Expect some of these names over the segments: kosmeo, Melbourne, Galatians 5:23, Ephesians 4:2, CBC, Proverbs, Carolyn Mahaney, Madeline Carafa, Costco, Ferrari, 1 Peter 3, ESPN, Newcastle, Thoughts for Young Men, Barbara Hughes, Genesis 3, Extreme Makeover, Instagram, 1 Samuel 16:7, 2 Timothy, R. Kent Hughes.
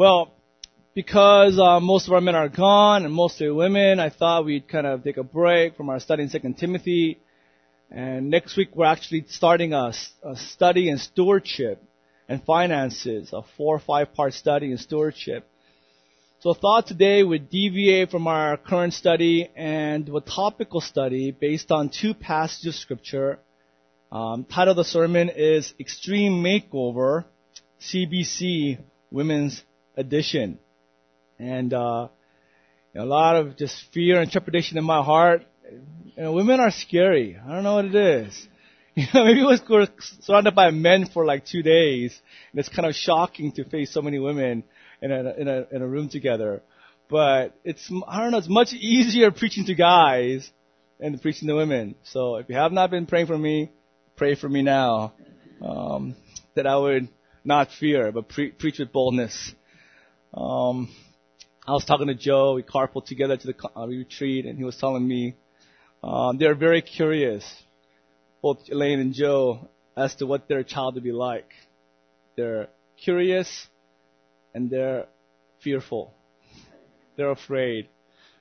well, because most of our men are gone and most of the women, I thought we'd kind of take a break from our study in 2 Timothy. And next week we're actually starting a study in stewardship and finances, a 4- or 5-part study in stewardship. So I thought today we'd deviate from our current study and do a topical study based on 2 passages of Scripture. Title of the sermon is Extreme Makeover, CBC Women's Edition. And a lot of just fear and trepidation in my heart. You know, women are scary. I don't know what it is. You know, maybe we're surrounded by men for like 2 days, and it's kind of shocking to face so many women in a room together. But it's much easier preaching to guys than preaching to women. So if you have not been praying for me, pray for me now, that I would not fear, but preach with boldness. I was talking to Joe. We carpooled together to the retreat, and he was telling me they're very curious, both Elaine and Joe, as to what their child would be like. They're curious and they're fearful. They're afraid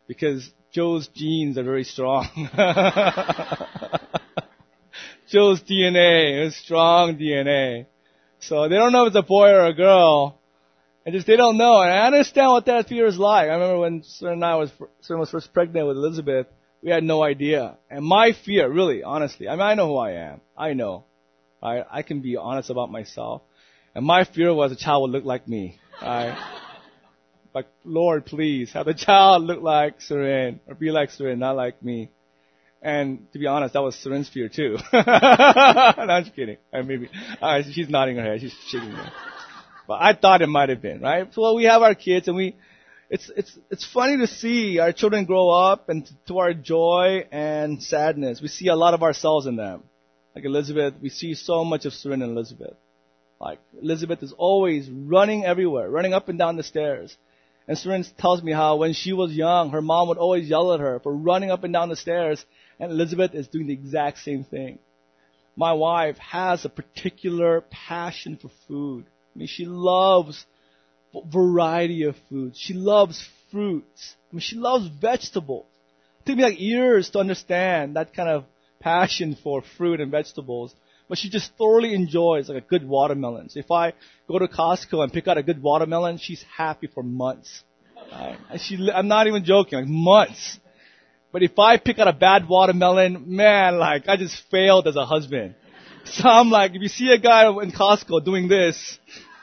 because Joe's genes are very strong. Joe's DNA is strong DNA. So they don't know if it's a boy or a girl. And just, they don't know. And I understand what that fear is like. I remember when Sir and I was first pregnant with Elizabeth, we had no idea. And my fear, really, honestly, I mean, I know who I am. I know. I can be honest about myself. And my fear was the child would look like me. Like, Lord, please, have the child look like Seren, or be like Seren, not like me. And to be honest, that was Seren's fear too. No, I'm just kidding. She's nodding her head. She's shaking her head. But I thought it might have been, right? So we have our kids, and it's funny to see our children grow up, and to our joy and sadness, we see a lot of ourselves in them. Like Elizabeth, we see so much of Serena and Elizabeth. Like Elizabeth is always running everywhere, running up and down the stairs. And Serena tells me how when she was young, her mom would always yell at her for running up and down the stairs, and Elizabeth is doing the exact same thing. My wife has a particular passion for food. I mean, she loves variety of foods. She loves fruits. I mean, she loves vegetables. It took me like years to understand that kind of passion for fruit and vegetables. But she just thoroughly enjoys like a good watermelon. So if I go to Costco and pick out a good watermelon, she's happy for months. Right? And I'm not even joking, like months. But if I pick out a bad watermelon, man, like I just failed as a husband. So I'm like, if you see a guy in Costco doing this,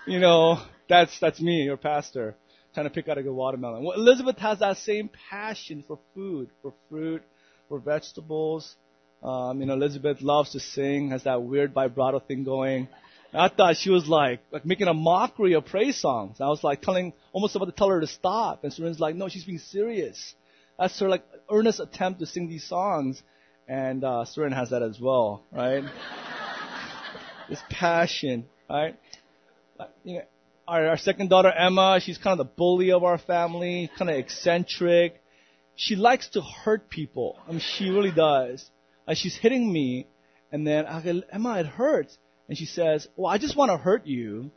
you know, that's me, your pastor, trying to pick out a good watermelon. Well, Elizabeth has that same passion for food, for fruit, for vegetables. Elizabeth loves to sing, has that weird vibrato thing going. And I thought she was like making a mockery of praise songs. I was like almost about to tell her to stop. And Serena's like, no, she's being serious. That's her like earnest attempt to sing these songs. And Serena has that as well, right? This passion, right? You know, our second daughter, Emma, she's kind of the bully of our family, kind of eccentric. She likes to hurt people. I mean, she really does. Like, she's hitting me, and then I go, Emma, it hurts. And she says, well, I just want to hurt you.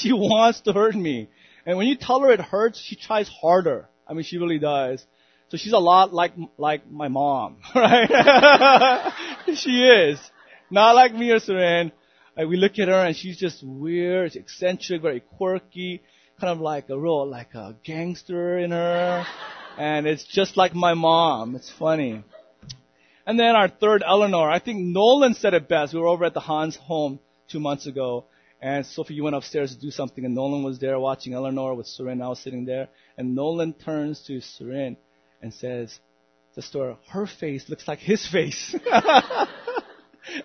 She wants to hurt me. And when you tell her it hurts, she tries harder. I mean, she really does. So she's a lot like my mom, right? She is. Not like me or Seren. Like we look at her and she's just weird, she's eccentric, very quirky, kind of like a real, like a gangster in her. And it's just like my mom. It's funny. And then our third, Eleanor. I think Nolan said it best. We were over at the Hans home 2 months ago. And Sophie, you went upstairs to do something. And Nolan was there watching Eleanor with Seren. I was sitting there. And Nolan turns to Seren and says, just to her, her face looks like his face.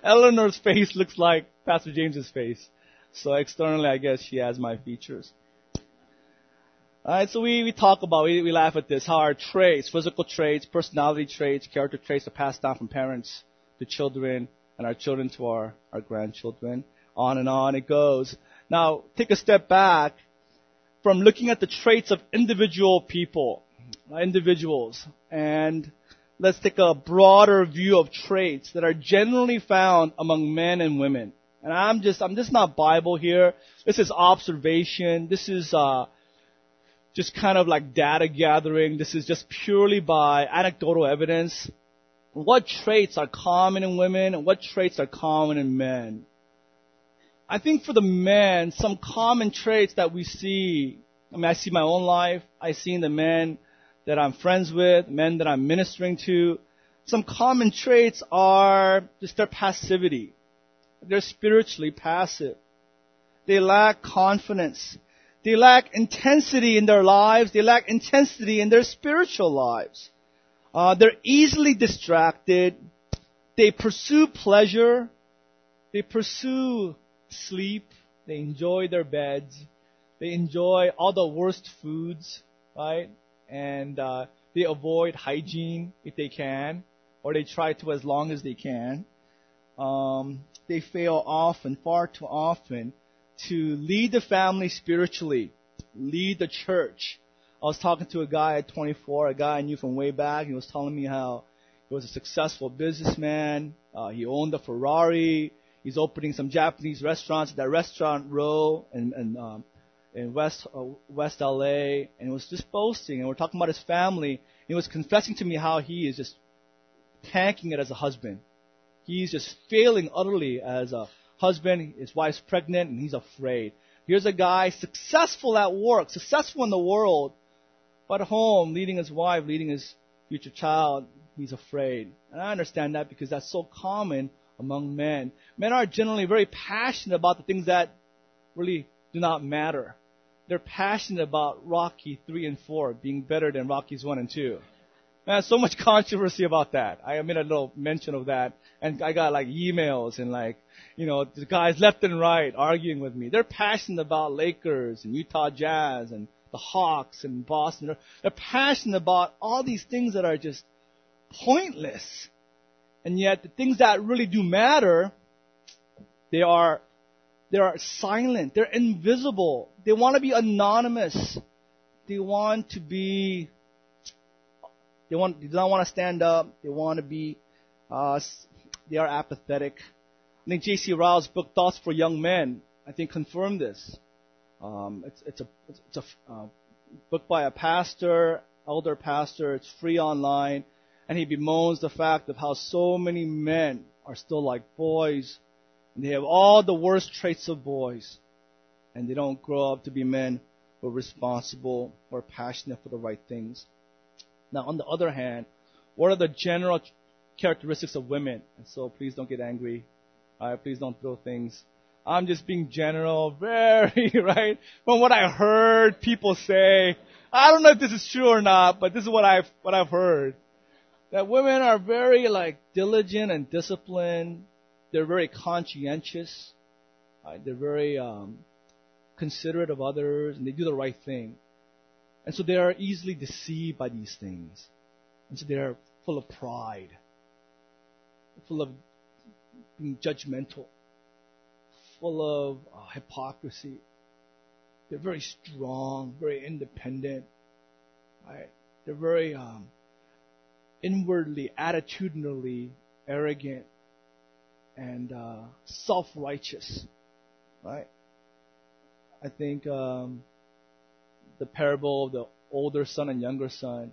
Eleanor's face looks like Pastor James's face. So externally, I guess she has my features. Alright, so we talk about, we laugh at this, how our traits, physical traits, personality traits, character traits are passed down from parents to children, and our children to our grandchildren. On and on it goes. Now, take a step back from looking at the traits of individuals, and let's take a broader view of traits that are generally found among men and women. And I'm just not Bible here. This is observation. This is just kind of like data gathering. This is just purely by anecdotal evidence. What traits are common in women and what traits are common in men? I think for the men, some common traits that we see, I see my own life, I see in the men that I'm friends with, men that I'm ministering to. Some common traits are just their passivity. They're spiritually passive. They lack confidence. They lack intensity in their lives. They lack intensity in their spiritual lives. They're easily distracted. They pursue pleasure. They pursue sleep. They enjoy their beds. They enjoy all the worst foods, right? And they avoid hygiene if they can, or they try to as long as they can. They fail often, far too often, to lead the family spiritually, lead the church. I was talking to a guy at 24, a guy I knew from way back. He was telling me how he was a successful businessman. He owned a Ferrari. He's opening some Japanese restaurants, that restaurant row in West LA. And he was just boasting. And we're talking about his family. He was confessing to me how he is just tanking it as a husband. He's just failing utterly as a husband. His wife's pregnant, and he's afraid. Here's a guy successful at work, successful in the world, but at home, leading his wife, leading his future child, he's afraid. And I understand that because that's so common among men. Men are generally very passionate about the things that really do not matter. They're passionate about Rocky 3 and 4 being better than Rockies 1 and 2. Man, so much controversy about that. I made a little mention of that, and I got like emails and like, you know, the guys left and right arguing with me. They're passionate about Lakers and Utah Jazz and the Hawks and Boston. They're passionate about all these things that are just pointless. And yet the things that really do matter, they are silent. They're invisible. They want to be anonymous. They don't want to stand up. They are apathetic. I think J.C. Ryle's book Thoughts for Young Men, I think, confirmed this. It's a book by a pastor, elder pastor. It's free online, and he bemoans the fact of how so many men are still like boys, and they have all the worst traits of boys, and they don't grow up to be men who are responsible or passionate for the right things. Now, on the other hand, what are the general characteristics of women? And so please don't get angry. Please don't throw things. I'm just being general, very, right? From what I heard people say, I don't know if this is true or not, but this is what I've heard. That women are very like diligent and disciplined. They're very conscientious. They're very considerate of others, and they do the right thing. And so they are easily deceived by these things. And so they are full of pride, full of being judgmental, full of hypocrisy. They're very strong, very independent. Right? They're very inwardly, attitudinally arrogant and self-righteous. Right? I think the parable of the older son and younger son.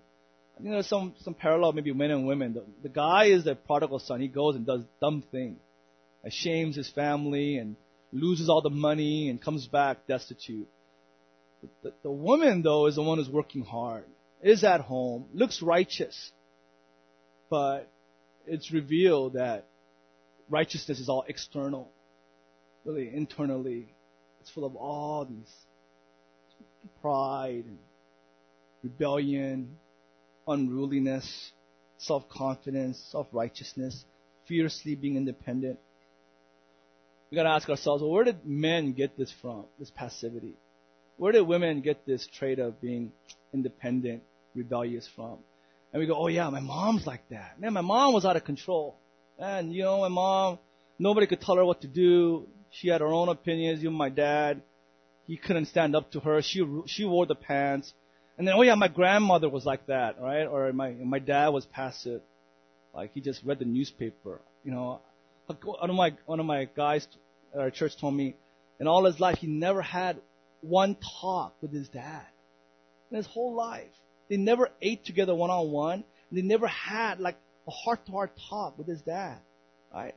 I think there's some parallel, maybe men and women. The guy is the prodigal son. He goes and does dumb things, shames his family and loses all the money and comes back destitute. The woman, though, is the one who's working hard, is at home, looks righteous. But it's revealed that righteousness is all external. Really, internally, it's full of all these pride, and rebellion, unruliness, self-confidence, self-righteousness, fiercely being independent. We got to ask ourselves, well, where did men get this from, this passivity? Where did women get this trait of being independent, rebellious from? And we go, oh yeah, my mom's like that. Man, my mom was out of control. And, you know, my mom, nobody could tell her what to do. She had her own opinions, even my dad. He couldn't stand up to her. She wore the pants. And then, oh yeah, my grandmother was like that, right? Or my dad was passive. Like, he just read the newspaper. You know, one of my guys at our church told me in all his life he never had one talk with his dad. in his whole life. They never ate together one-on-one. They never had like a heart-to-heart talk with his dad, right?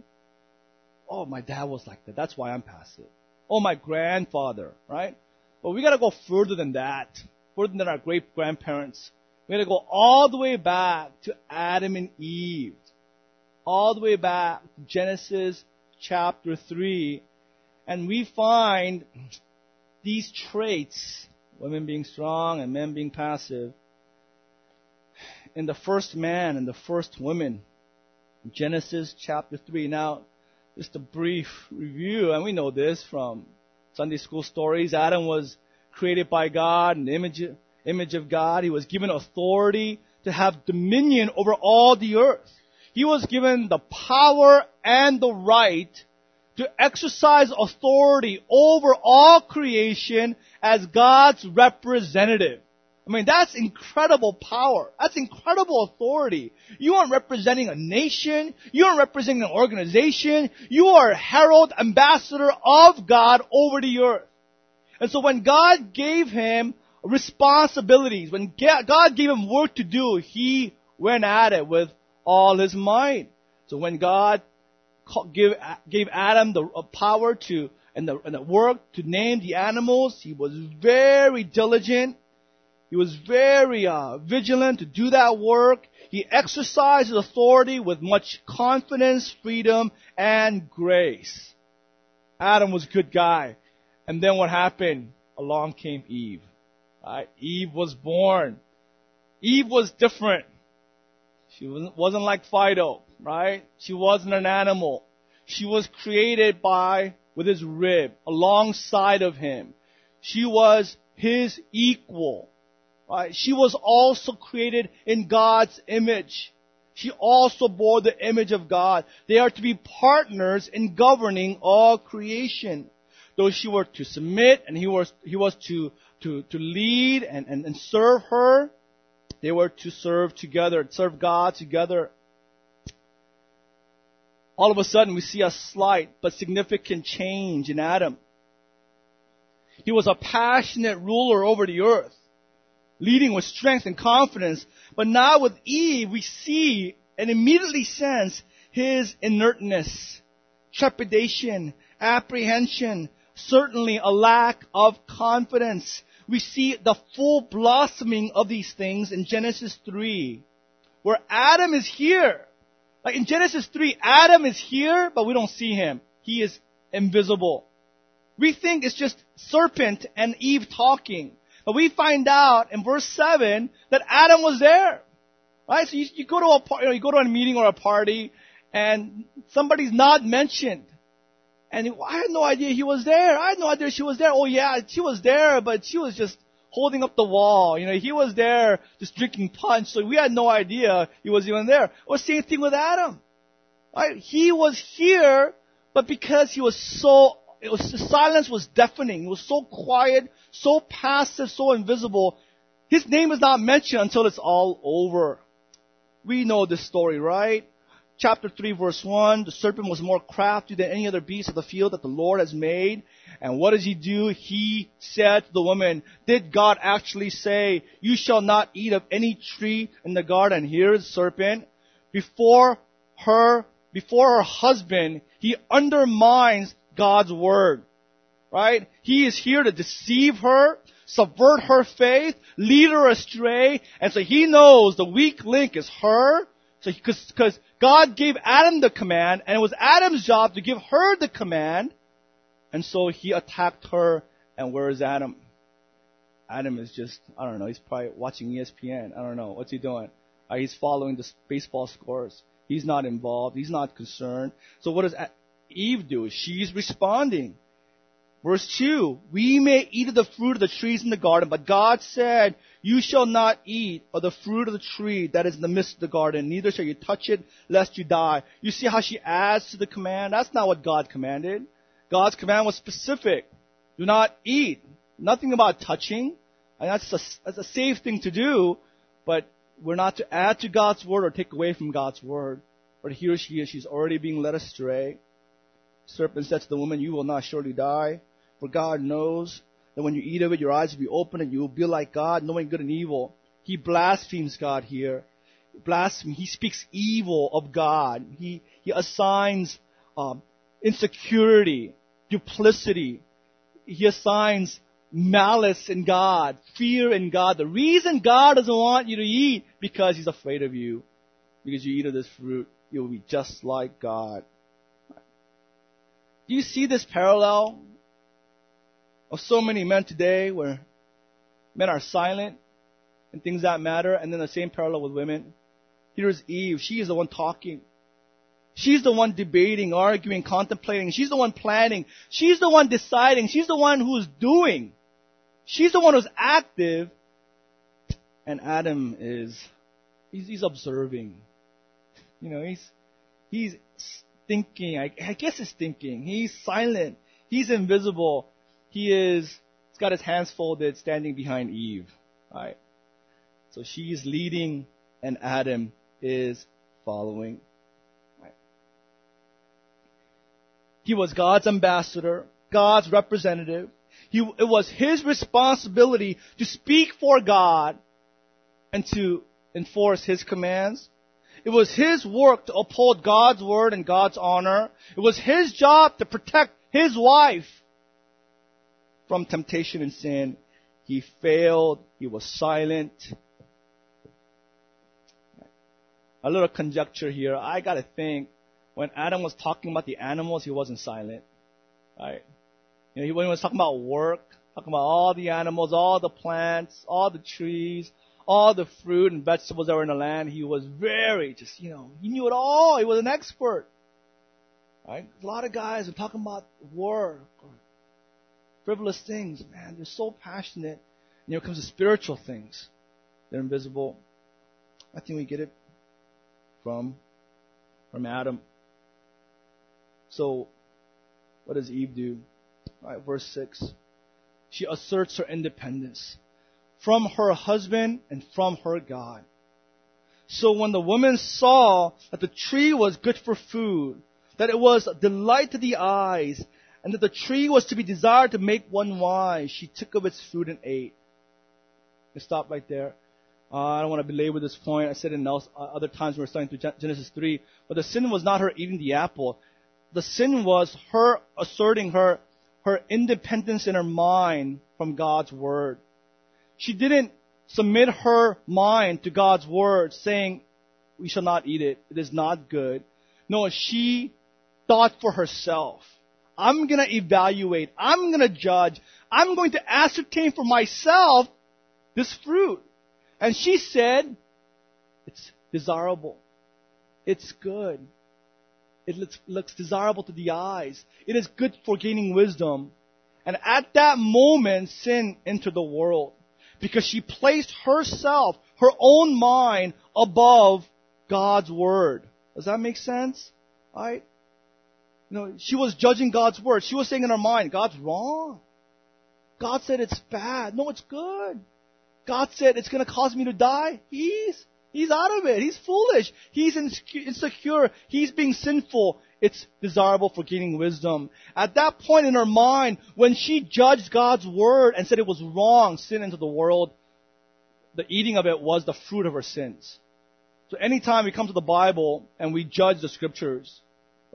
Oh, my dad was like that. That's why I'm passive. Oh, my grandfather, right? But we got to go further than that, further than our great-grandparents. We got to go all the way back to Adam and Eve, all the way back to Genesis chapter 3, and we find these traits, women being strong and men being passive, in the first man and the first woman, Genesis chapter 3. Now, just a brief review, and we know this from Sunday school stories. Adam was created by God in the image of God. He was given authority to have dominion over all the earth. He was given the power and the right to exercise authority over all creation as God's representative. I mean, that's incredible power. That's incredible authority. You aren't representing a nation. You aren't representing an organization. You are a herald, ambassador of God over the earth. And so when God gave him responsibilities, when God gave him work to do, he went at it with all his might. So when God gave Adam the power to and the work to name the animals, he was very diligent. He was very vigilant to do that work. He exercised his authority with much confidence, freedom, and grace. Adam was a good guy. And then what happened? Along came Eve. Right? Eve was born. Eve was different. She wasn't like Fido, right? She wasn't an animal. She was created with his rib, alongside of him. She was his equal. Right? She was also created in God's image. She also bore the image of God. They are to be partners in governing all creation. Though she were to submit and he was to lead and serve her, they were to serve together, serve God together. All of a sudden we see a slight but significant change in Adam. He was a passionate ruler over the earth, leading with strength and confidence. But now with Eve, we see and immediately sense his inertness, trepidation, apprehension, certainly a lack of confidence. We see the full blossoming of these things in Genesis 3, where Adam is here. Like in Genesis 3, Adam is here, but we don't see him. He is invisible. We think it's just serpent and Eve talking. But we find out in verse 7 that Adam was there, right? So you go to a meeting or a party, and somebody's not mentioned, and I had no idea he was there. I had no idea she was there. Oh yeah, she was there, but she was just holding up the wall. You know, he was there just drinking punch, so we had no idea he was even there. Or same thing with Adam, right? He was here, but because the silence was deafening. It was so quiet, so passive, so invisible. His name is not mentioned until it's all over. We know this story, right? Chapter 3, verse 1, the serpent was more crafty than any other beast of the field that the Lord has made. And what does he do? He said to the woman, did God actually say, you shall not eat of any tree in the garden? Here is the serpent. Before her husband, he undermines God's word, right? He is here to deceive her, subvert her faith, lead her astray. And so he knows the weak link is her. So because God gave Adam the command, and it was Adam's job to give her the command. And so he attacked her. And where is Adam? Adam is just, I don't know, he's probably watching ESPN. I don't know. What's he doing? He's following the baseball scores. He's not involved. He's not concerned. So what does Eve do? She's responding. Verse 2, we may eat of the fruit of the trees in the garden, but God said, you shall not eat of the fruit of the tree that is in the midst of the garden, neither shall you touch it, lest you die. You see how she adds to the command? That's not what God commanded. God's command was specific. Do not eat. Nothing about touching. And that's a safe thing to do, but we're not to add to God's word or take away from God's word. But here she is. She's already being led astray. Serpent said to the woman, you will not surely die, for God knows that when you eat of it, your eyes will be open and you will be like God, knowing good and evil. He blasphemes God here. He speaks evil of God. He assigns insecurity, duplicity. He assigns malice in God, fear in God. The reason God doesn't want you to eat, because He's afraid of you. Because you eat of this fruit, you'll be just like God. Do you see this parallel of so many men today, where men are silent and things that matter, and then the same parallel with women? Here's Eve. She is the one talking. She's the one debating, arguing, contemplating. She's the one planning. She's the one deciding. She's the one who's doing. She's the one who's active. And Adam is, he's observing. You know, he's thinking. I guess he's thinking. He's silent. He's invisible. He's got his hands folded, standing behind Eve. All right. So she's leading and Adam is following. He was God's ambassador, God's representative. It was his responsibility to speak for God and to enforce his commands. It was his work to uphold God's word and God's honor. It was his job to protect his wife from temptation and sin. He failed. He was silent. A little conjecture here. I got to think. When Adam was talking about the animals, he wasn't silent, right? You know, when he was talking about work, talking about all the animals, all the plants, all the trees, all the fruit and vegetables that were in the land, he was very just, you know, he knew it all. He was an expert, right? A lot of guys are talking about work or frivolous things, man. They're so passionate. And when it comes to spiritual things, they're invisible. I think we get it from Adam. So, what does Eve do? All right, verse 6. She asserts her independence from her husband and from her God. So when the woman saw that the tree was good for food, that it was a delight to the eyes, and that the tree was to be desired to make one wise, she took of its fruit and ate. Let's stop right there. I don't want to belabor this point. I said in other times we were studying through Genesis 3, but the sin was not her eating the apple. The sin was her asserting her independence in her mind from God's word. She didn't submit her mind to God's word, saying, "We shall not eat it. It is not good." No, she thought for herself. I'm going to evaluate. I'm going to judge. I'm going to ascertain for myself this fruit. And she said, "It's desirable. It's good. It looks desirable to the eyes. It is good for gaining wisdom." And at that moment, sin entered the world because she placed herself, her own mind, above God's word. Does that make sense? All right? You know, she was judging God's word. She was saying in her mind, "God's wrong. God said it's bad. No, it's good. God said it's going to cause me to die. He's out of it. He's foolish. He's insecure. He's being sinful. It's desirable for gaining wisdom." At that point in her mind, when she judged God's word and said it was wrong, sin into the world, the eating of it was the fruit of her sins. So anytime we come to the Bible and we judge the scriptures,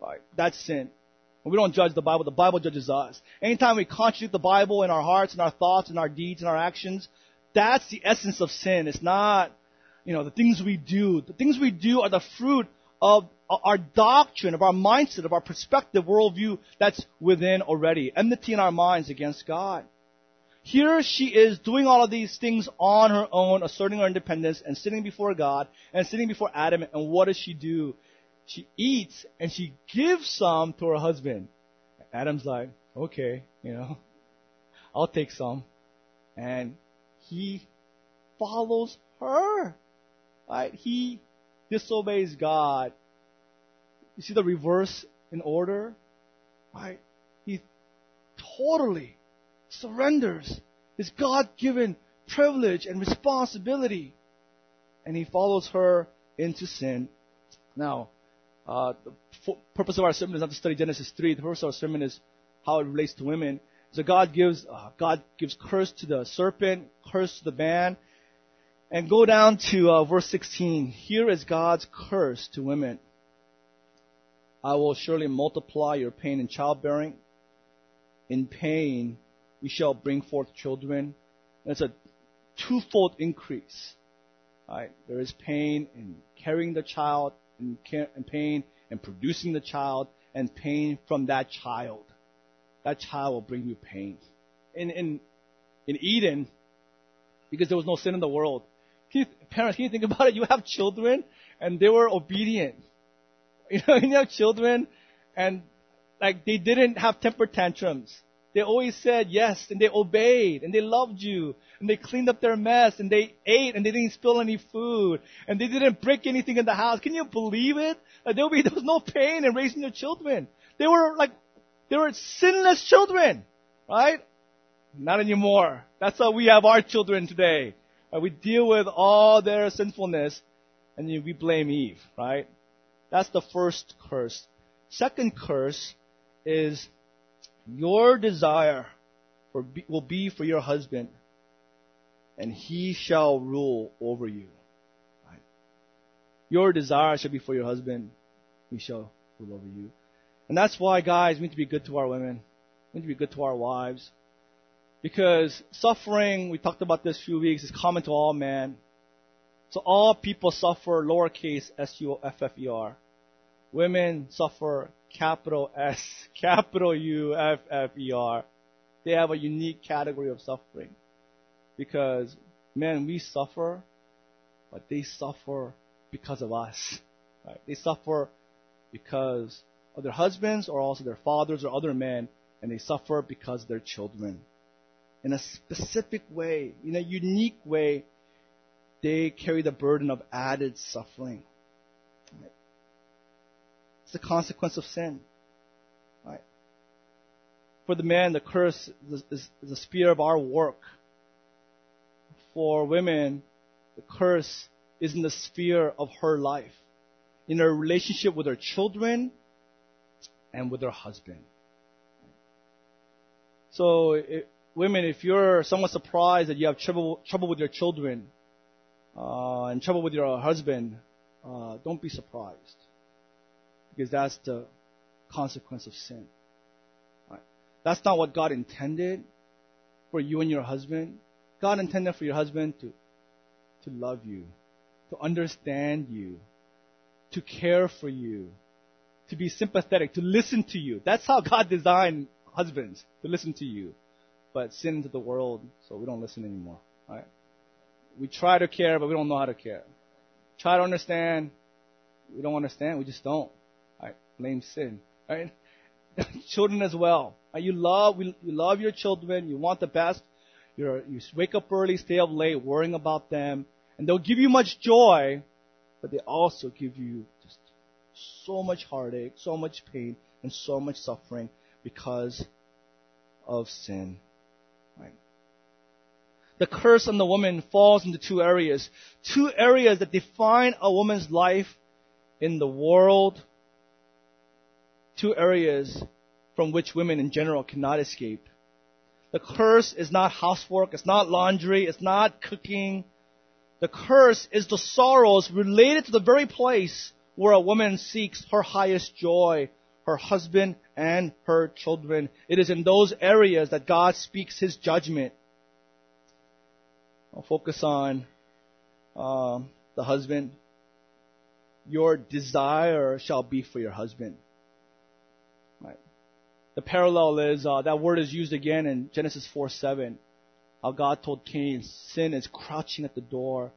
right, that's sin. We don't judge the Bible judges us. Anytime we contradict the Bible in our hearts, in our thoughts, in our deeds, in our actions, that's the essence of sin. It's not, you know, the things we do. The things we do are the fruit of our doctrine, of our mindset, of our perspective, worldview that's within already. Enmity in our minds against God. Here she is doing all of these things on her own, asserting her independence and sitting before God and sitting before Adam. And what does she do? She eats and she gives some to her husband. Adam's like, "Okay, you know, I'll take some." And he follows her. Right? He disobeys God. You see the reverse in order? Right? He totally surrenders his God-given privilege and responsibility. And he follows her into sin. Now, the purpose of our sermon is not to study Genesis 3. The purpose of our sermon is how it relates to women. So God gives curse to the serpent, curse to the man. And go down to verse 16. Here is God's curse to women. I will surely multiply your pain in childbearing. In pain you shall bring forth children. That's a twofold increase. All right? There is pain in carrying the child, and pain in producing the child, and pain from that child. That child will bring you pain. In Eden, because there was no sin in the world, parents, can you think about it? You have children, and they were obedient. You have children, and like they didn't have temper tantrums. They always said yes, and they obeyed, and they loved you, and they cleaned up their mess, and they ate, and they didn't spill any food, and they didn't break anything in the house. Can you believe it? There was no pain in raising your children. They were sinless children, right? Not anymore. That's how we have our children today. We deal with all their sinfulness, and we blame Eve, right? That's the first curse. Second curse is your desire will be for your husband, and he shall rule over you. Right? Your desire shall be for your husband, he shall rule over you. And that's why, guys, we need to be good to our women. We need to be good to our wives. Because suffering, we talked about this a few weeks, is common to all men. So all people suffer, lowercase suffer. Women suffer, capital S, capital Uffer. They have a unique category of suffering. Because men, we suffer, but they suffer because of us. Right? They suffer because of their husbands or also their fathers or other men, and they suffer because of their children. In a specific way, in a unique way, they carry the burden of added suffering. Right? It's the consequence of sin. Right? For the man, the curse is the spear of our work. For women, the curse is in the sphere of her life, in her relationship with her children and with her husband. Right? So, women, if you're somewhat surprised that you have trouble with your children and trouble with your husband, don't be surprised, because that's the consequence of sin. Right? That's not what God intended for you and your husband. God intended for your husband to love you, to understand you, to care for you, to be sympathetic, to listen to you. That's how God designed husbands, to listen to you. But sin into the world, so we don't listen anymore. Right? We try to care, but we don't know how to care. Try to understand, we don't understand, we just don't. Right? Blame sin. Right? Children as well. Right? You love your children, you want the best. You wake up early, stay up late, worrying about them. And they'll give you much joy, but they also give you just so much heartache, so much pain, and so much suffering because of sin. Right. The curse on the woman falls into two areas that define a woman's life in the world, two areas from which women in general cannot escape. The curse is not housework, it's not laundry, it's not cooking. The curse is the sorrows related to the very place where a woman seeks her highest joy, her husband and her children. It is in those areas that God speaks His judgment. I'll focus on the husband. Your desire shall be for your husband. Right. The parallel is, that word is used again in Genesis 4:7. How God told Cain, sin is crouching at the door,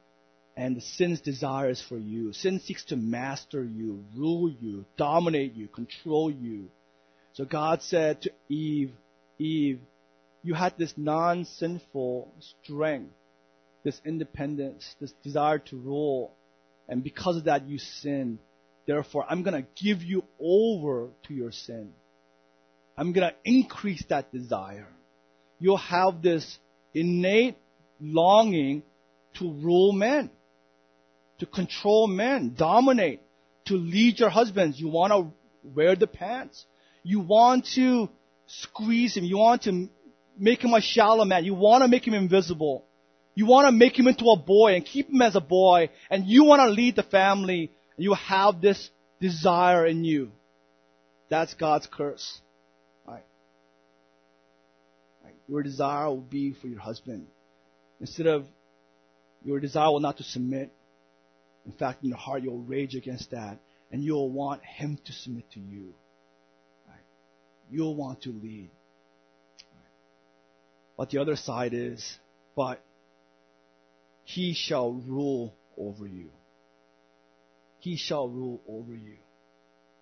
and sin's desire is for you. Sin seeks to master you, rule you, dominate you, control you. So God said to Eve, Eve, you had this non-sinful strength, this independence, this desire to rule, and because of that you sinned. Therefore, I'm going to give you over to your sin. I'm going to increase that desire. You'll have this innate longing to rule men, to control men, dominate, to lead your husbands. You want to wear the pants. You want to squeeze him. You want to make him a shallow man. You want to make him invisible. You want to make him into a boy and keep him as a boy. And you want to lead the family. You have this desire in you. That's God's curse. Right? Your desire will be for your husband. Instead of your desire will not to submit. In fact, in your heart, you'll rage against that. And you'll want him to submit to you. Right? You'll want to lead. Right? But the other side is, but he shall rule over you. He shall rule over you.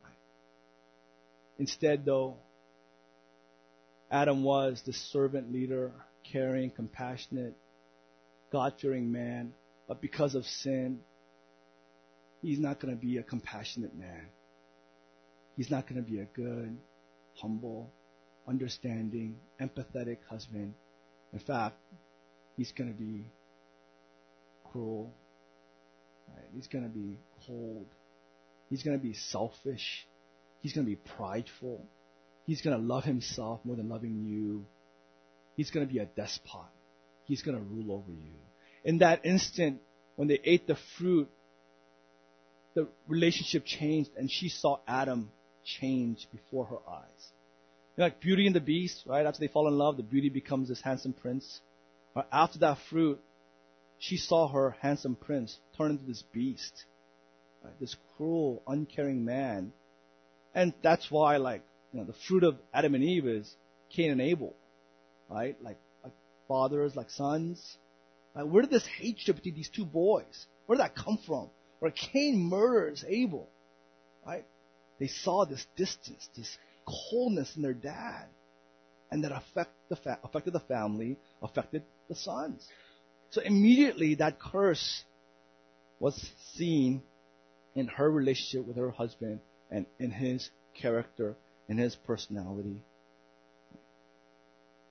Right? Instead, though, Adam was the servant leader, caring, compassionate, God-fearing man. But because of sin, he's not going to be a compassionate man. He's not going to be a good, humble, understanding, empathetic husband. In fact, he's going to be cruel. Right? He's going to be cold. He's going to be selfish. He's going to be prideful. He's going to love himself more than loving you. He's going to be a despot. He's going to rule over you. In that instant, when they ate the fruit, the relationship changed, and she saw Adam change before her eyes. You know, like Beauty and the Beast, right? After they fall in love, the beauty becomes this handsome prince. But after that fruit, she saw her handsome prince turn into this beast, right? This cruel, uncaring man. And that's why, the fruit of Adam and Eve is Cain and Abel, right? Like fathers, like sons. Like, where did this hatred between these two boys? Where did that come from? Where Cain murders Abel, right? They saw this distance, this coldness in their dad, and that affected the family, affected the sons. So immediately that curse was seen in her relationship with her husband and in his character, in his personality.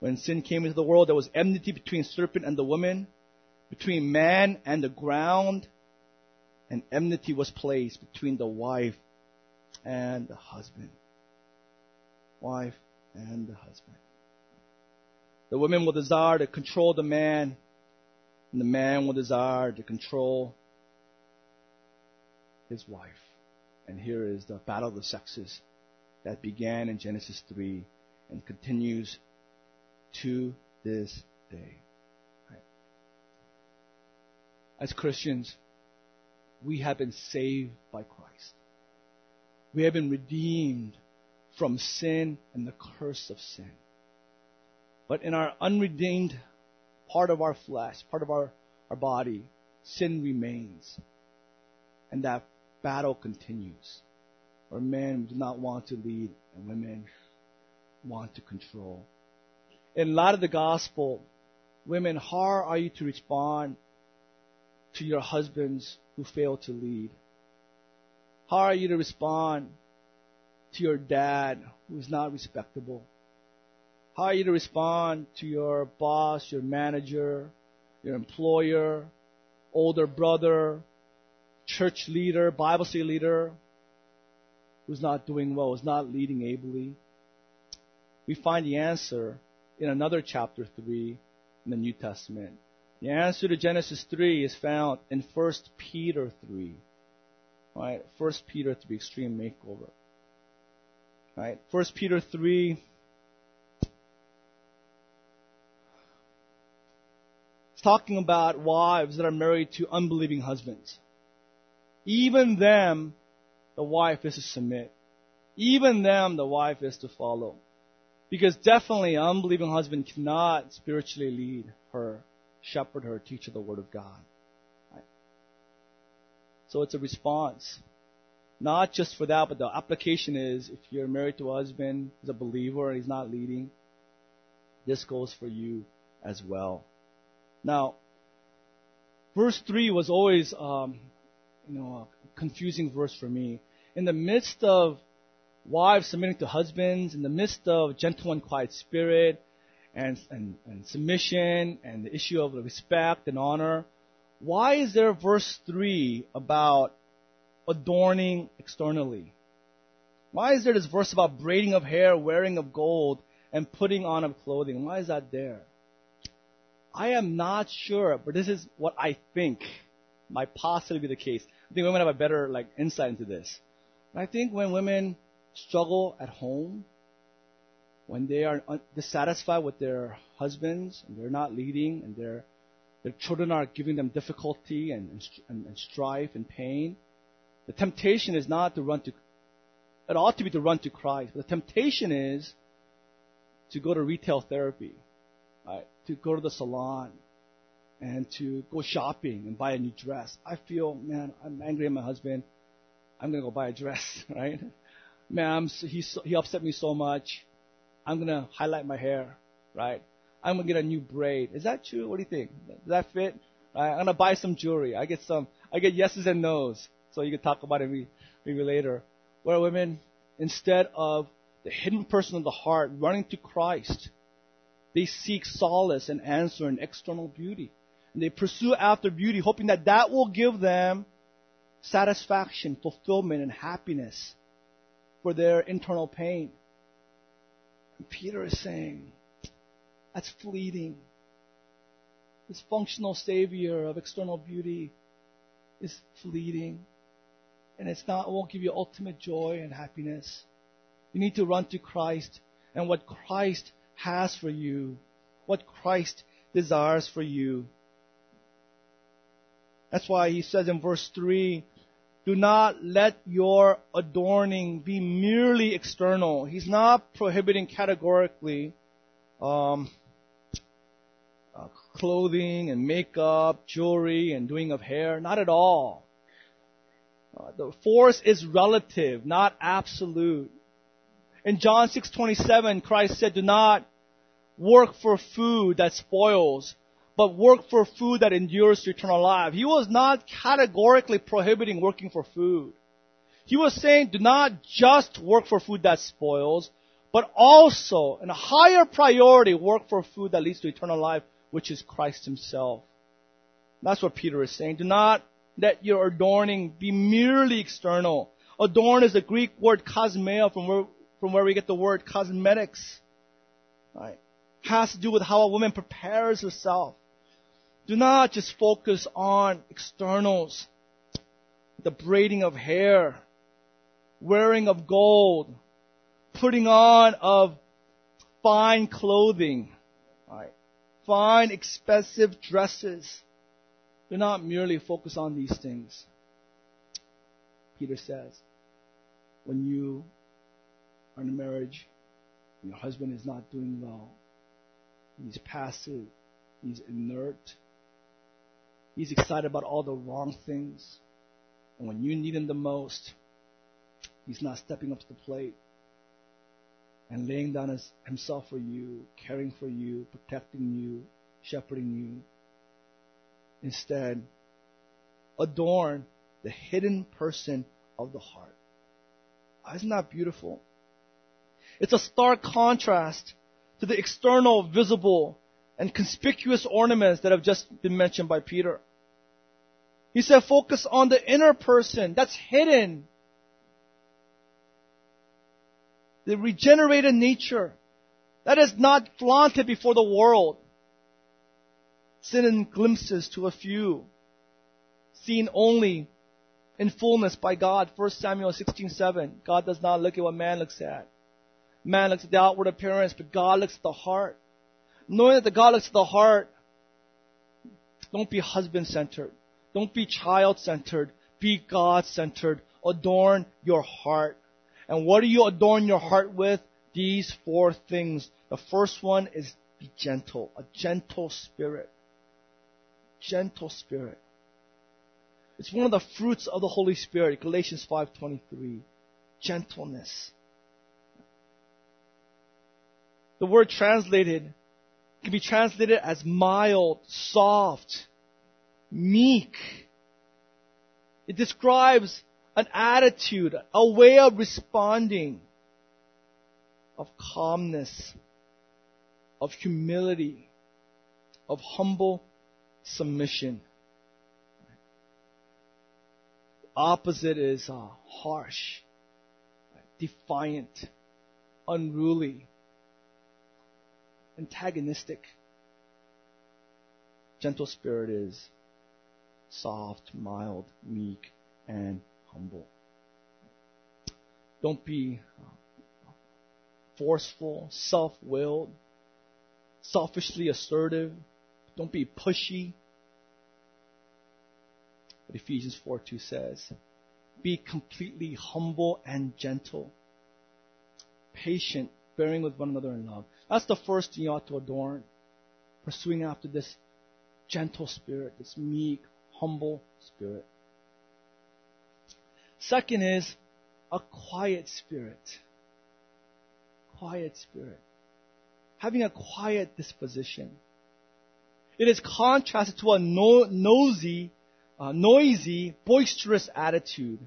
When sin came into the world, there was enmity between serpent and the woman, between man and the ground. And enmity was placed between the wife and the husband. Wife and the husband. The woman will desire to control the man, and the man will desire to control his wife. And here is the battle of the sexes that began in Genesis 3 and continues to this day. Right? As Christians, we have been saved by Christ. We have been redeemed from sin and the curse of sin. But in our unredeemed part of our flesh, part of our body, sin remains. And that battle continues. Where men do not want to lead and women want to control. In light of the gospel, women, how are you to respond to your husbands who fail to lead? How are you to respond to your dad who is not respectable? How are you to respond to your boss, your manager, your employer, older brother, church leader, Bible study leader who's not doing well, who's not leading ably? We find the answer in another chapter 3 in the New Testament. The answer to Genesis 3 is found in 1 Peter 3. Right? 1 Peter 3, Extreme Makeover. Right? 1 Peter 3, it's talking about wives that are married to unbelieving husbands. Even them, the wife is to submit. Even them, the wife is to follow. Because definitely an unbelieving husband cannot spiritually lead her, shepherd her, teach her the Word of God. Right? So it's a response. Not just for that, but the application is, if you're married to a husband who's a believer and he's not leading, this goes for you as well. Now, verse 3 was always a confusing verse for me. In the midst of wives submitting to husbands, in the midst of gentle and quiet spirit, and submission, and the issue of respect and honor, why is there verse 3 about adorning externally? Why is there this verse about braiding of hair, wearing of gold, and putting on of clothing. Why is that there? I am not sure, but this is what I think might possibly be the case. I think women have a better insight into this. And I think when women struggle at home, when they are dissatisfied with their husbands and they're not leading and their children are giving them difficulty and strife and pain, the temptation is not to run to, it ought to be to run to Christ. But the temptation is to go to retail therapy, right? To go to the salon and to go shopping and buy a new dress. I feel, man, I'm angry at my husband. I'm going to go buy a dress, right? Man, he upset me so much. I'm going to highlight my hair, right? I'm going to get a new braid. Is that true? What do you think? Does that fit? Right? I'm going to buy some jewelry. I get yeses and nos. So you can talk about it maybe later. Where women, instead of the hidden person of the heart running to Christ, they seek solace and answer in external beauty. And they pursue after beauty, hoping that that will give them satisfaction, fulfillment, and happiness for their internal pain. And Peter is saying, that's fleeting. This functional savior of external beauty is fleeting. And it won't give you ultimate joy and happiness. You need to run to Christ and what Christ has for you, what Christ desires for you. That's why he says in verse 3, do not let your adorning be merely external. He's not prohibiting categorically clothing and makeup, jewelry and doing of hair. Not at all. The force is relative, not absolute. In John 6:27, Christ said, do not work for food that spoils, but work for food that endures to eternal life. He was not categorically prohibiting working for food. He was saying, do not just work for food that spoils, but also, in a higher priority, work for food that leads to eternal life, which is Christ himself. And that's what Peter is saying. Do not let your adorning be merely external. Adorn is the Greek word kosmeo, from where we get the word cosmetics. Right? Has to do with how a woman prepares herself. Do not just focus on externals. The braiding of hair, wearing of gold, putting on of fine clothing, right? Fine, expensive dresses. Do not merely focus on these things. Peter says, when you are in a marriage and your husband is not doing well, he's passive, he's inert, he's excited about all the wrong things, and when you need him the most, he's not stepping up to the plate and laying down himself for you, caring for you, protecting you, shepherding you. Instead, adorn the hidden person of the heart. Isn't that beautiful? It's a stark contrast to the external, visible, and conspicuous ornaments that have just been mentioned by Peter. He said, focus on the inner person that's hidden. The regenerated nature that is not flaunted before the world. Seen in glimpses to a few. Seen only in fullness by God. 1 Samuel 16:7. God does not look at what man looks at. Man looks at the outward appearance, but God looks at the heart. Knowing that the God looks at the heart, don't be husband-centered. Don't be child-centered. Be God-centered. Adorn your heart. And what do you adorn your heart with? These four things. The first one is be gentle. A gentle spirit. Gentle spirit. It's one of the fruits of the Holy Spirit. Galatians 5:23. Gentleness. The word translated can be translated as mild, soft, meek. It describes an attitude, a way of responding, of calmness, of humility, of humble submission. The opposite is harsh, defiant, unruly, antagonistic. Gentle spirit is soft, mild, meek, and humble. Don't be forceful, self-willed, selfishly assertive. Don't be pushy. But Ephesians 4:2 says, be completely humble and gentle, patient, bearing with one another in love. That's the first thing you ought to adorn, pursuing after this gentle spirit, this meek, humble spirit. Second is a quiet spirit. Quiet spirit. Having a quiet disposition. It is contrasted to a noisy, boisterous attitude.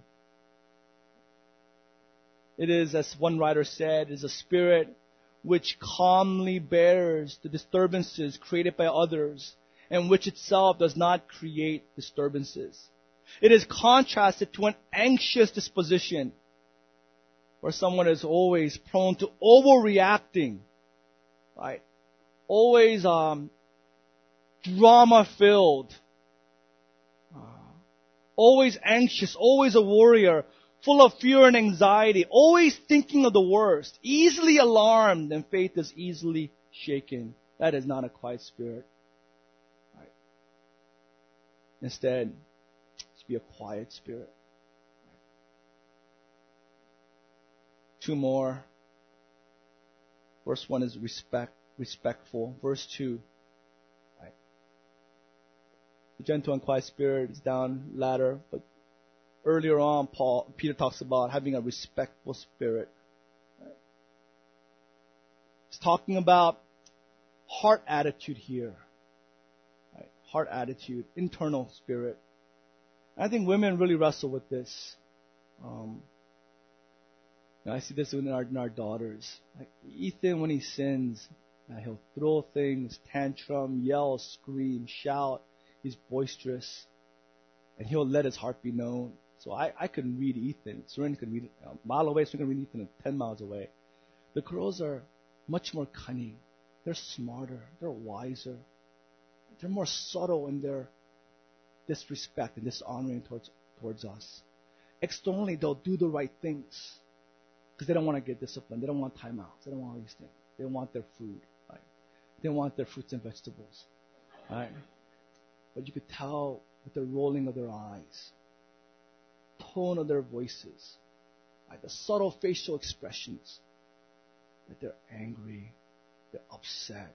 It is, as one writer said, is a spirit which calmly bears the disturbances created by others and which itself does not create disturbances. It is contrasted to an anxious disposition where someone is always prone to overreacting, right? Always drama-filled, always anxious, always a warrior, full of fear and anxiety, always thinking of the worst, easily alarmed, and faith is easily shaken. That is not a quiet spirit. Right. Instead, just be a quiet spirit. Right. Two more. Verse 1 is respectful. Verse 2. Right. The gentle and quiet spirit is down ladder, but earlier on, Peter talks about having a respectful spirit. Right? He's talking about heart attitude here. Right? Heart attitude, internal spirit. And I think women really wrestle with this. I see this in our daughters. Like Ethan, when he sins, he'll throw things, tantrum, yell, scream, shout. He's boisterous. And he'll let his heart be known. So I couldn't read Ethan. Serena could read a mile away. Serena could read Ethan 10 miles away. The girls are much more cunning. They're smarter. They're wiser. They're more subtle in their disrespect and dishonoring towards us. Externally, they'll do the right things because they don't want to get disciplined. They don't want timeouts. They don't want all these things. They want their food. Right? They want their fruits and vegetables. Right? But you could tell with the rolling of their eyes, tone of their voices, by the subtle facial expressions, that they're angry, they're upset,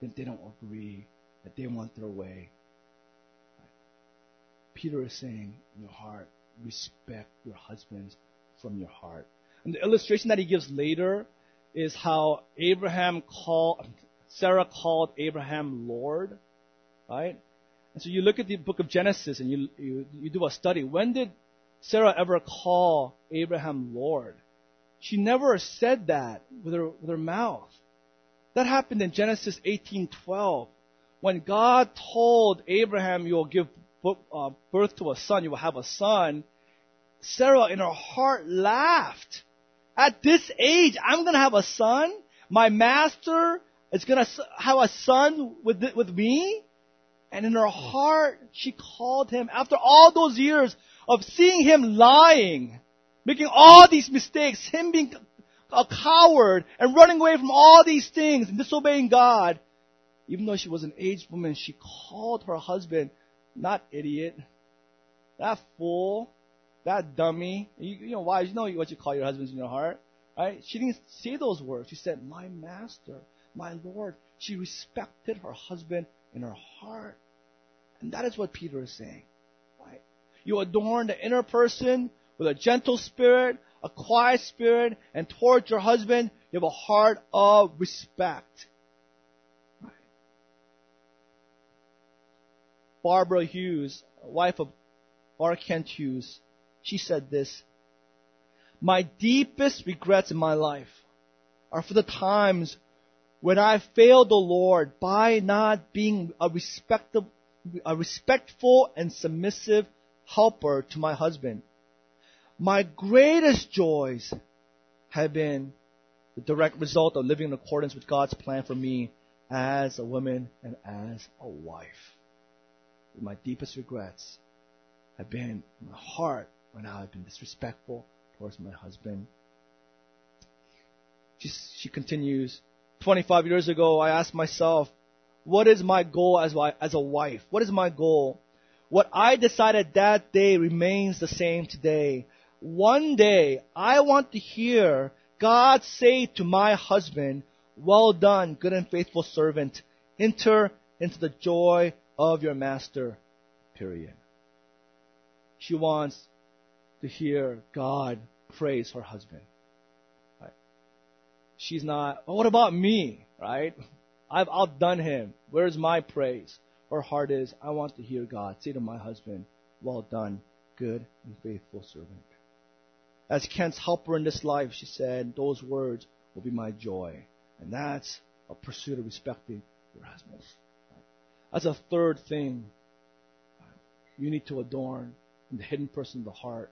that they don't agree, that they want their way. Peter is saying, in your heart, respect your husbands from your heart. And the illustration that he gives later is how Sarah called Abraham Lord, right? And so you look at the book of Genesis and you do a study. When did Sarah ever call Abraham Lord? She never said that with her mouth. That happened in Genesis 18:12, when God told Abraham, "You will give birth to a son. You will have a son." Sarah, in her heart, laughed. At this age, I'm going to have a son. My master is going to have a son with me. And in her heart, she called him after all those years of seeing him lying, making all these mistakes, him being a coward and running away from all these things and disobeying God. Even though she was an aged woman, she called her husband, not idiot, that fool, that dummy. You know why? You know what you call your husbands in your heart, right? She didn't say those words. She said, "My master, my Lord." She respected her husband in her heart. And that is what Peter is saying. Right? You adorn the inner person with a gentle spirit, a quiet spirit, and towards your husband, you have a heart of respect. Right? Barbara Hughes, wife of R. Kent Hughes, she said this, "My deepest regrets in my life are for the times when I failed the Lord by not being a respectful and submissive helper to my husband. My greatest joys have been the direct result of living in accordance with God's plan for me as a woman and as a wife. My deepest regrets have been in my heart when I've been disrespectful towards my husband. She continues, 25 years ago, I asked myself, what is my goal as a wife? What is my goal? What I decided that day remains the same today. One day, I want to hear God say to my husband, well done, good and faithful servant. Enter into the joy of your master, period. She wants to hear God praise her husband. Right? She's not, well, what about me, right? I've outdone him. Where's my praise? Her heart is, I want to hear God say to my husband, well done, good and faithful servant. As Kent's helper in this life, she said, those words will be my joy. And that's a pursuit of respecting your husband. That's a third thing you need to adorn in the hidden person of the heart.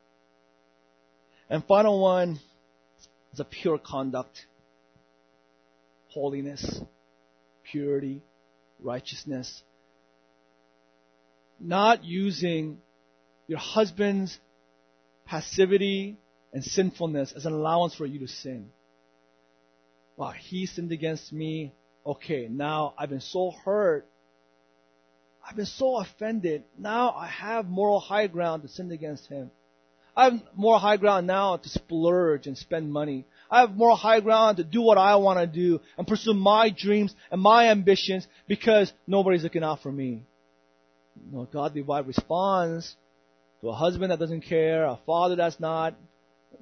And final one is a pure conduct. Holiness, purity, righteousness. Not using your husband's passivity and sinfulness as an allowance for you to sin. Wow, he sinned against me. Okay, now I've been so hurt. I've been so offended. Now I have moral high ground to sin against him. I have moral high ground now to splurge and spend money. I have moral high ground to do what I want to do and pursue my dreams and my ambitions because nobody's looking out for me. You know, godly wife responds to a husband that doesn't care, a father that's not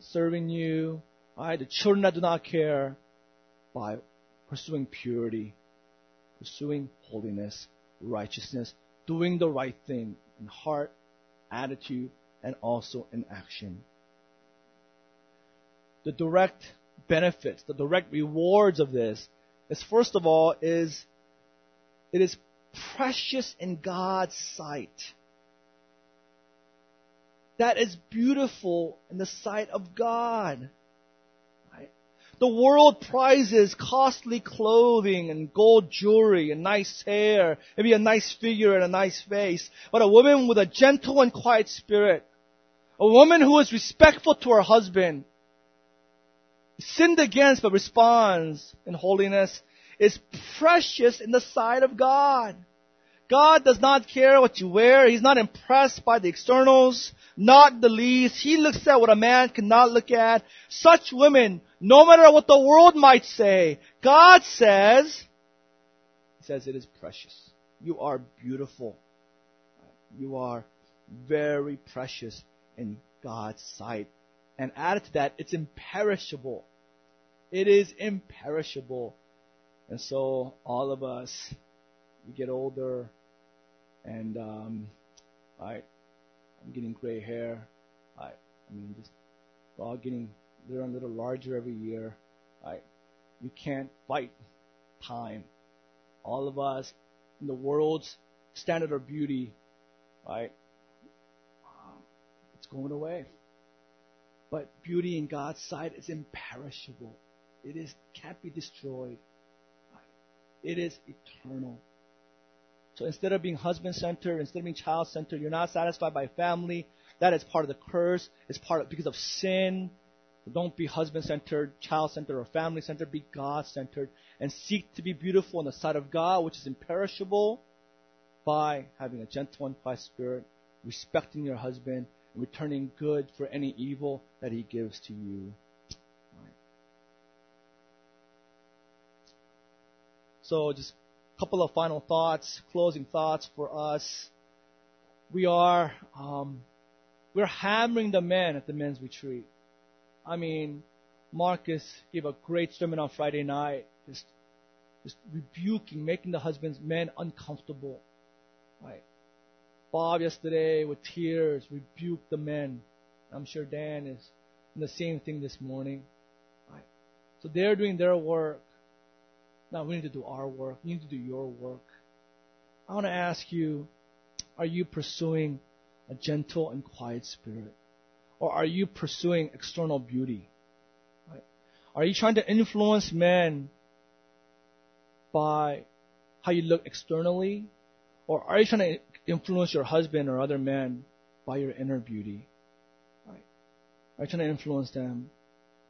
serving you, right? The children that do not care, by pursuing purity, pursuing holiness, righteousness, doing the right thing in heart, attitude, and also in action. The direct benefits, the direct rewards of this is, first of all, it is precious in God's sight. That is beautiful in the sight of God. Right? The world prizes costly clothing and gold jewelry and nice hair, maybe a nice figure and a nice face. But a woman with a gentle and quiet spirit, a woman who is respectful to her husband, sinned against but responds in holiness, is precious in the sight of God. God does not care what you wear. He's not impressed by the externals, not the least. He looks at what a man cannot look at. Such women, no matter what the world might say, God says, He says it is precious. You are beautiful. You are very precious in God's sight. And added to that, it's imperishable. It is imperishable. And so all of us, we get older, and I'm getting gray hair. I mean, we're all getting little and little larger every year. You can't fight time. All of us in the world's standard of beauty, it's going away. But beauty in God's sight is imperishable. It can't be destroyed. It is eternal. So instead of being husband-centered, instead of being child-centered, you're not satisfied by family. That is part of the curse. It's because of sin. So don't be husband-centered, child-centered, or family-centered. Be God-centered. And seek to be beautiful in the sight of God, which is imperishable, by having a gentle and quiet spirit, respecting your husband, and returning good for any evil that he gives to you. So just a couple of final thoughts, closing thoughts for us. We're hammering the men at the men's retreat. I mean, Marcus gave a great sermon on Friday night, just rebuking, making the men uncomfortable. Right? Bob yesterday with tears rebuked the men. I'm sure Dan is doing the same thing this morning. Right? So they're doing their work. Now we need to do our work. You need to do your work. I want to ask you, are you pursuing a gentle and quiet spirit? Or are you pursuing external beauty? Right? Are you trying to influence men by how you look externally? Or are you trying to influence your husband or other men by your inner beauty? Right? Are you trying to influence them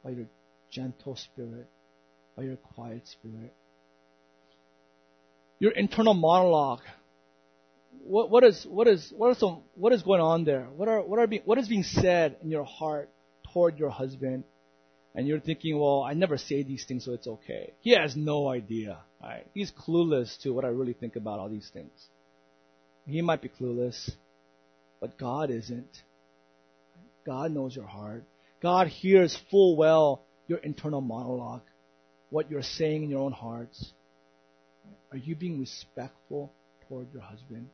by your gentle spirit, by your quiet spirit? Your internal monologue. What is going on there? What is being said in your heart toward your husband? And you're thinking, well, I never say these things, so it's okay. He has no idea. Right? He's clueless to what I really think about all these things. He might be clueless, but God isn't. God knows your heart. God hears full well your internal monologue, what you're saying in your own hearts. Are you being respectful toward your husband?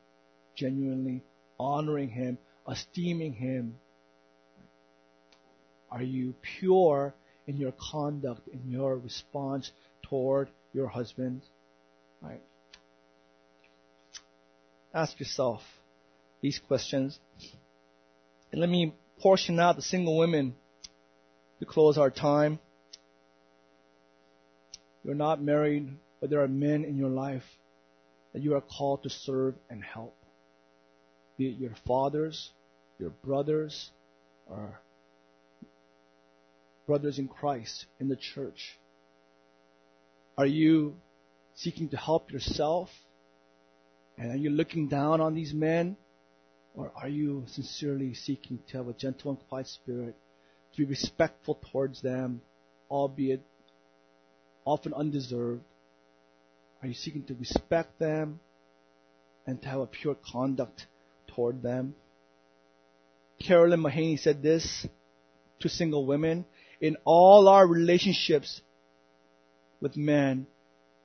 Genuinely honoring him, esteeming him? Are you pure in your conduct, in your response toward your husband? Right? Ask yourself these questions. And let me portion out the single women to close our time. You're not married, but there are men in your life that you are called to serve and help. Be it your fathers, your brothers, or brothers in Christ, in the church. Are you seeking to help yourself? And are you looking down on these men? Or are you sincerely seeking to have a gentle and quiet spirit, to be respectful towards them, albeit often undeserved? Are you seeking to respect them and to have a pure conduct toward them? Carolyn Mahaney said this to single women: in all our relationships with men,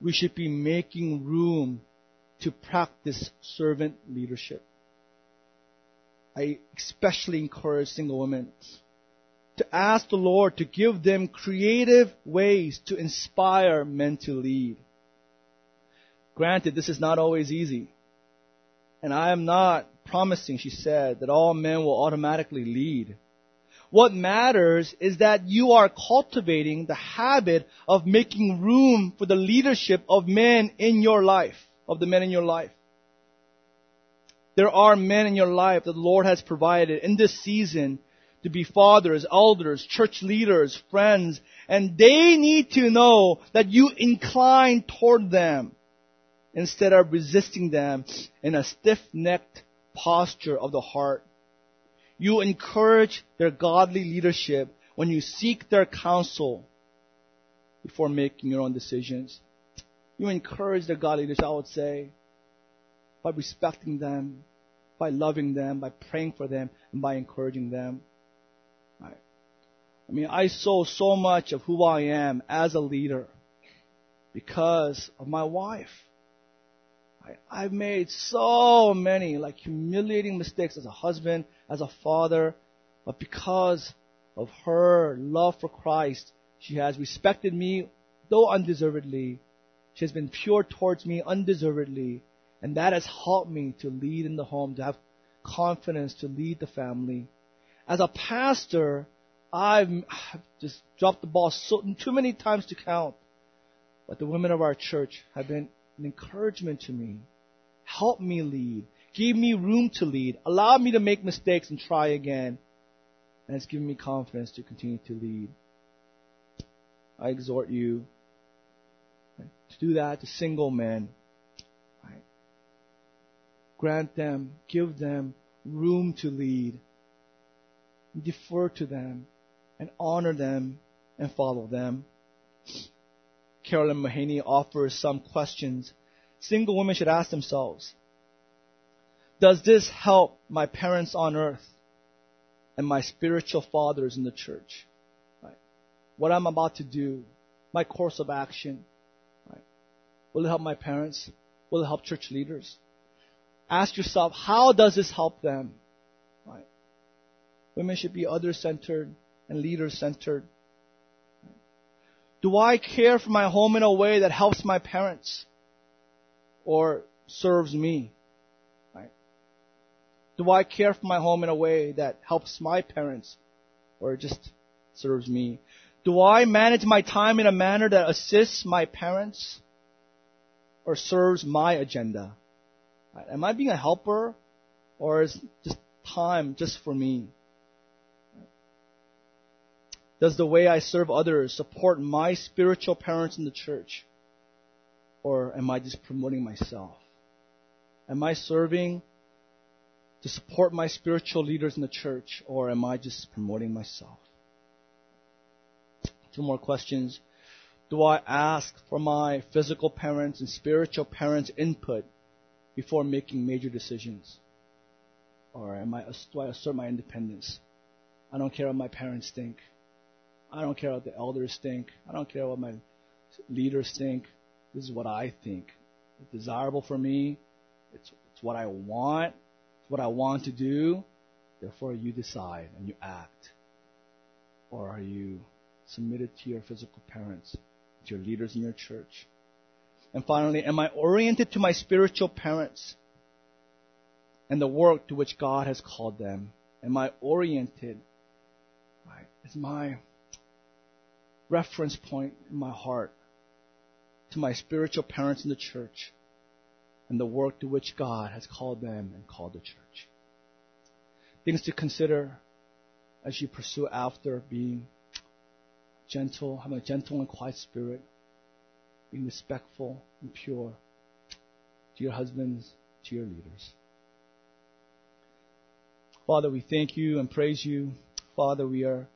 we should be making room to practice servant leadership. I especially encourage single women to ask the Lord to give them creative ways to inspire men to lead. Granted, this is not always easy. And I am not promising, she said, that all men will automatically lead. What matters is that you are cultivating the habit of making room for the leadership of men in your life, of the men in your life. There are men in your life that the Lord has provided in this season to be fathers, elders, church leaders, friends, and they need to know that you incline toward them, instead of resisting them in a stiff-necked posture of the heart. You encourage their godly leadership when you seek their counsel before making your own decisions. You encourage their godly leadership, I would say, by respecting them, by loving them, by praying for them, and by encouraging them. Right. I mean, I sow so much of who I am as a leader because of my wife. I've made so many humiliating mistakes as a husband, as a father, but because of her love for Christ, she has respected me, though undeservedly. She has been pure towards me undeservedly, and that has helped me to lead in the home, to have confidence to lead the family. As a pastor, I've just dropped the ball too many times to count, but the women of our church have been an encouragement to me. Help me lead. Give me room to lead. Allow me to make mistakes and try again. And it's given me confidence to continue to lead. I exhort you to do that to single men. Grant them, give them room to lead. Defer to them and honor them and follow them. Carolyn Mahaney offers some questions single women should ask themselves. Does this help my parents on earth and my spiritual fathers in the church? Right. What I'm about to do, my course of action, right. Will it help my parents? Will it help church leaders? Ask yourself, how does this help them? Right. Women should be other-centered and leader-centered. Do I care for my home in a way that helps my parents or serves me? Right? Do I care for my home in a way that helps my parents or just serves me? Do I manage my time in a manner that assists my parents or serves my agenda? Am I being a helper, or is just time just for me? Does the way I serve others support my spiritual parents in the church? Or am I just promoting myself? Am I serving to support my spiritual leaders in the church, or am I just promoting myself? Two more questions. Do I ask for my physical parents and spiritual parents' input before making major decisions? Or do I assert my independence? I don't care what my parents think. I don't care what the elders think. I don't care what my leaders think. This is what I think. It's desirable for me. It's what I want. It's what I want to do. Therefore, you decide and you act. Or are you submitted to your physical parents, to your leaders in your church? And finally, am I oriented to my spiritual parents and the work to which God has called them? Am I oriented? Right? Is my reference point in my heart to my spiritual parents in the church and the work to which God has called them and called the church? Things to consider as you pursue after being gentle, having a gentle and quiet spirit, being respectful and pure to your husbands, to your leaders. Father, we thank you and praise you. Father, we are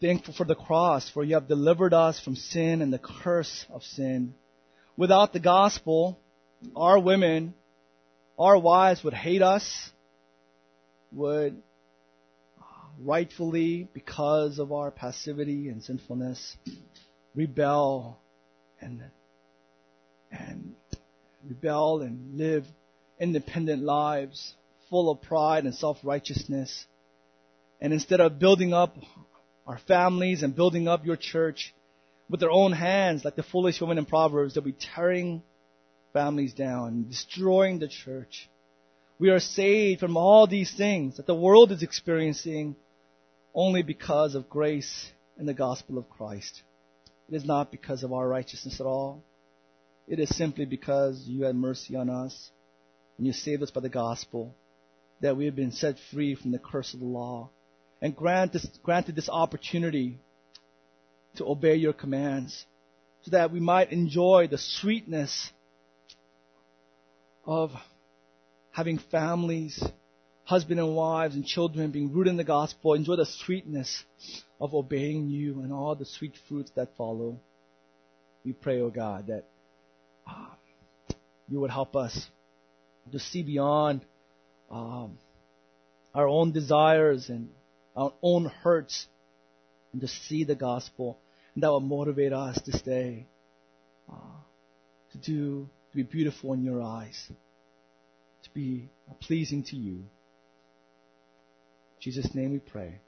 thankful for the cross, for you have delivered us from sin and the curse of sin. Without the gospel, our women, our wives would hate us, would rightfully, because of our passivity and sinfulness, rebel and live independent lives full of pride and self-righteousness. And instead of building up our families and building up your church with their own hands, like the foolish women in Proverbs, they'll be tearing families down and destroying the church. We are saved from all these things that the world is experiencing only because of grace and the gospel of Christ. It is not because of our righteousness at all. It is simply because you had mercy on us and you saved us by the gospel, that we have been set free from the curse of the law and granted this opportunity to obey your commands, so that we might enjoy the sweetness of having families, husband and wives and children being rooted in the gospel, enjoy the sweetness of obeying you and all the sweet fruits that follow. We pray, O God, that you would help us to see beyond our own desires and our own hurts, and to see the gospel, and that will motivate us to stay, to be beautiful in your eyes, to be pleasing to you. In Jesus' name we pray.